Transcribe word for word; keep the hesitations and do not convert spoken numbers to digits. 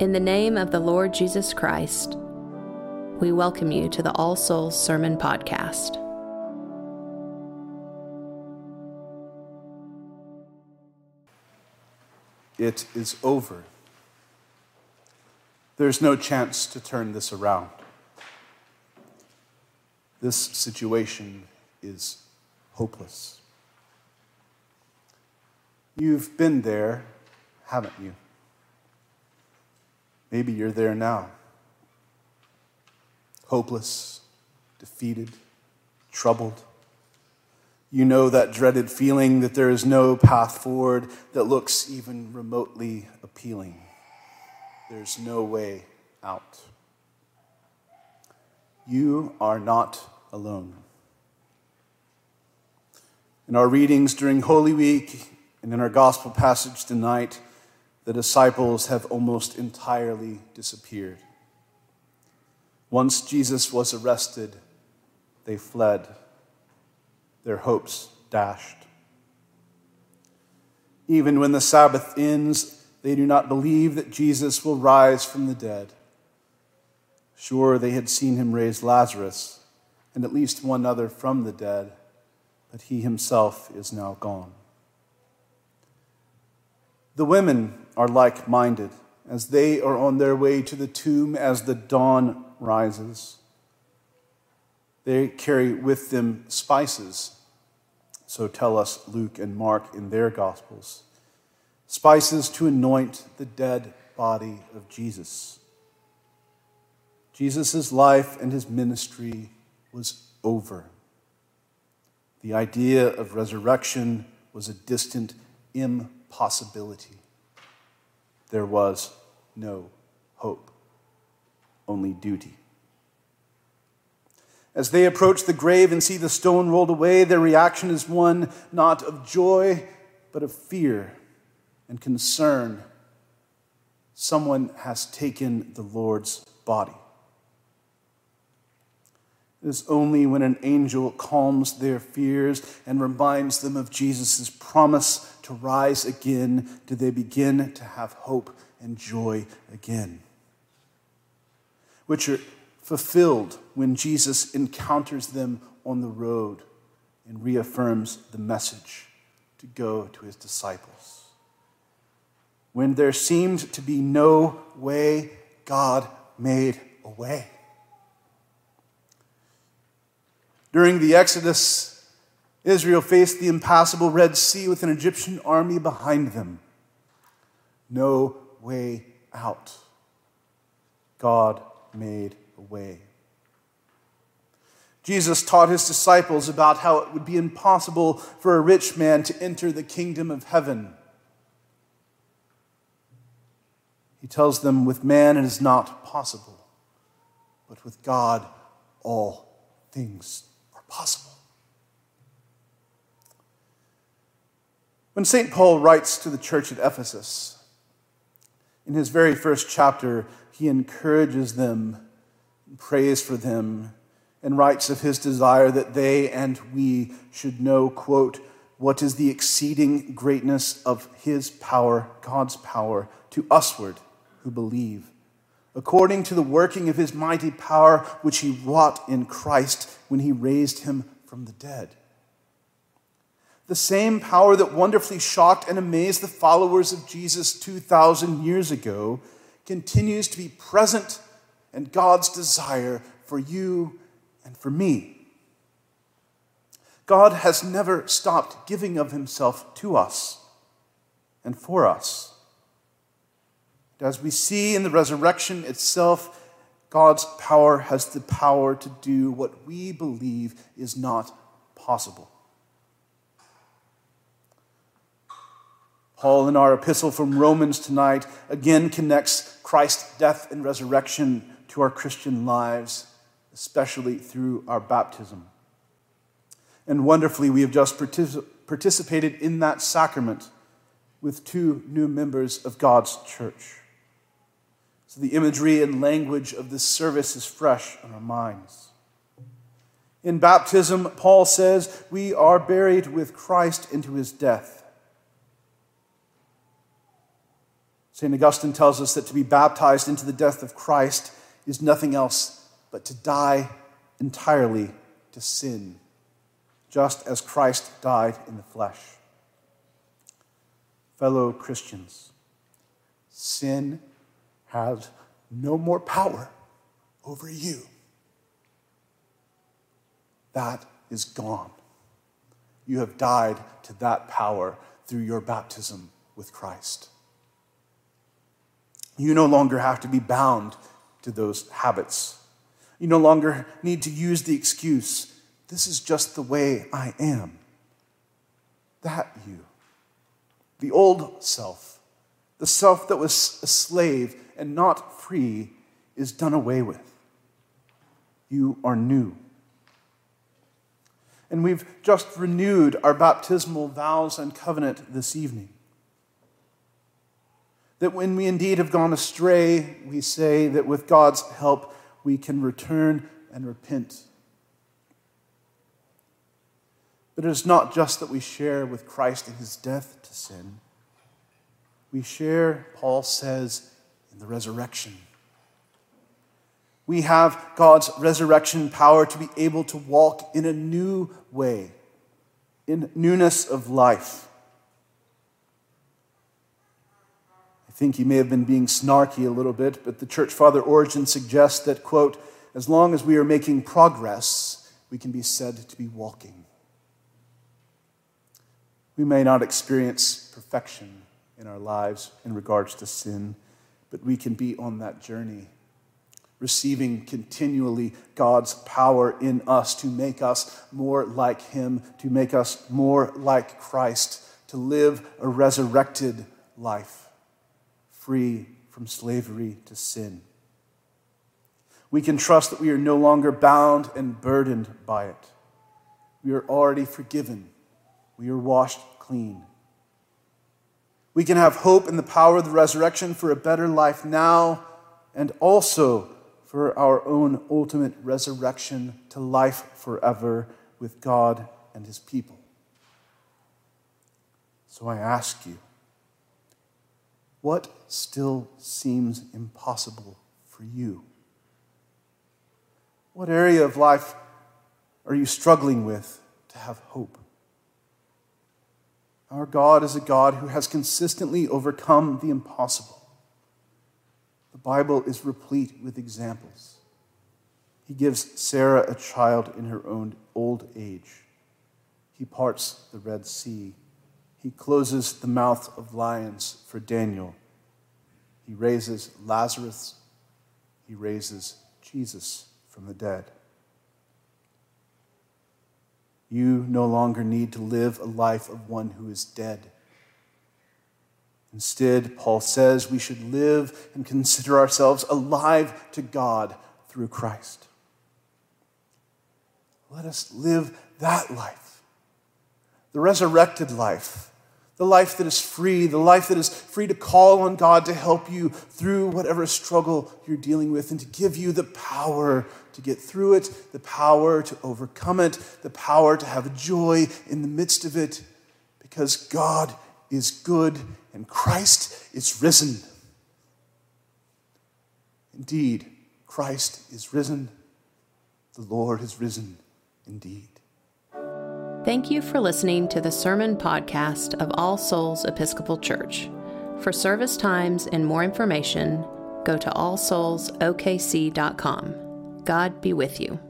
In the name of the Lord Jesus Christ, we welcome you to the All Souls Sermon Podcast. It is over. There's no chance to turn this around. This situation is hopeless. You've been there, haven't you? Maybe you're there now. Hopeless, defeated, troubled. You know that dreaded feeling that there is no path forward that looks even remotely appealing. There's no way out. You are not alone. In our readings during Holy Week and in our gospel passage tonight, the disciples have almost entirely disappeared. Once Jesus was arrested, they fled, their hopes dashed. Even when the Sabbath ends, they do not believe that Jesus will rise from the dead. Sure, they had seen him raise Lazarus and at least one other from the dead, but he himself is now gone. The women are like-minded as they are on their way to the tomb as the dawn rises. They carry with them spices, so tell us Luke and Mark in their Gospels, spices to anoint the dead body of Jesus. Jesus' life and his ministry was over. The idea of resurrection was a distant impossibility. There was no hope, only duty. As they approach the grave and see the stone rolled away, their reaction is one not of joy, but of fear and concern. Someone has taken the Lord's body. It is only when an angel calms their fears and reminds them of Jesus' promise to rise again do they begin to have hope and joy again, which are fulfilled when Jesus encounters them on the road and reaffirms the message to go to his disciples. When there seemed to be no way, God made a way. During the Exodus, Israel faced the impassable Red Sea with an Egyptian army behind them. No way out. God made a way. Jesus taught his disciples about how it would be impossible for a rich man to enter the kingdom of heaven. He tells them, with man it is not possible, but with God all things possible. When Saint Paul writes to the church at Ephesus, in his very first chapter, he encourages them, prays for them, and writes of his desire that they and we should know, quote, what is the exceeding greatness of his power, God's power, to usward who believe, according to the working of his mighty power, which he wrought in Christ when he raised him from the dead. The same power that wonderfully shocked and amazed the followers of Jesus two thousand years ago continues to be present in God's desire for you and for me. God has never stopped giving of himself to us and for us. As we see in the resurrection itself, God's power has the power to do what we believe is not possible. Paul, in our epistle from Romans tonight, again connects Christ's death and resurrection to our Christian lives, especially through our baptism. And wonderfully, we have just particip- participated in that sacrament with two new members of God's church. So the imagery and language of this service is fresh in our minds. In baptism, Paul says, we are buried with Christ into his death. Saint Augustine tells us that to be baptized into the death of Christ is nothing else but to die entirely to sin, just as Christ died in the flesh. Fellow Christians, sin has no more power over you. That is gone. You have died to that power through your baptism with Christ. You no longer have to be bound to those habits. You no longer need to use the excuse, this is just the way I am. That you, the old self, the self that was a slave and not free, is done away with. You are new. And we've just renewed our baptismal vows and covenant this evening. That when we indeed have gone astray, we say that with God's help, we can return and repent. But it is not just that we share with Christ in his death to sin. We share, Paul says, in the resurrection. We have God's resurrection power to be able to walk in a new way, in newness of life. I think he may have been being snarky a little bit, but the Church Father Origen suggests that, quote, as long as we are making progress, we can be said to be walking. We may not experience perfection in our lives in regards to sin, but we can be on that journey, receiving continually God's power in us to make us more like him, to make us more like Christ, to live a resurrected life, free from slavery to sin. We can trust that we are no longer bound and burdened by it. We are already forgiven. We are washed clean. We can have hope in the power of the resurrection for a better life now and also for our own ultimate resurrection to life forever with God and his people. So I ask you, what still seems impossible for you? What area of life are you struggling with to have hope? Our God is a God who has consistently overcome the impossible. The Bible is replete with examples. He gives Sarah a child in her own old age. He parts the Red Sea. He closes the mouth of lions for Daniel. He raises Lazarus. He raises Jesus from the dead. You no longer need to live a life of one who is dead. Instead, Paul says we should live and consider ourselves alive to God through Christ. Let us live that life, the resurrected life, the life that is free, the life that is free to call on God to help you through whatever struggle you're dealing with and to give you the power to get through it, the power to overcome it, the power to have joy in the midst of it, because God is good and Christ is risen. Indeed, Christ is risen. The Lord is risen indeed. Thank you for listening to the Sermon Podcast of All Souls Episcopal Church. For service times and more information, go to all souls o k c dot com. God be with you.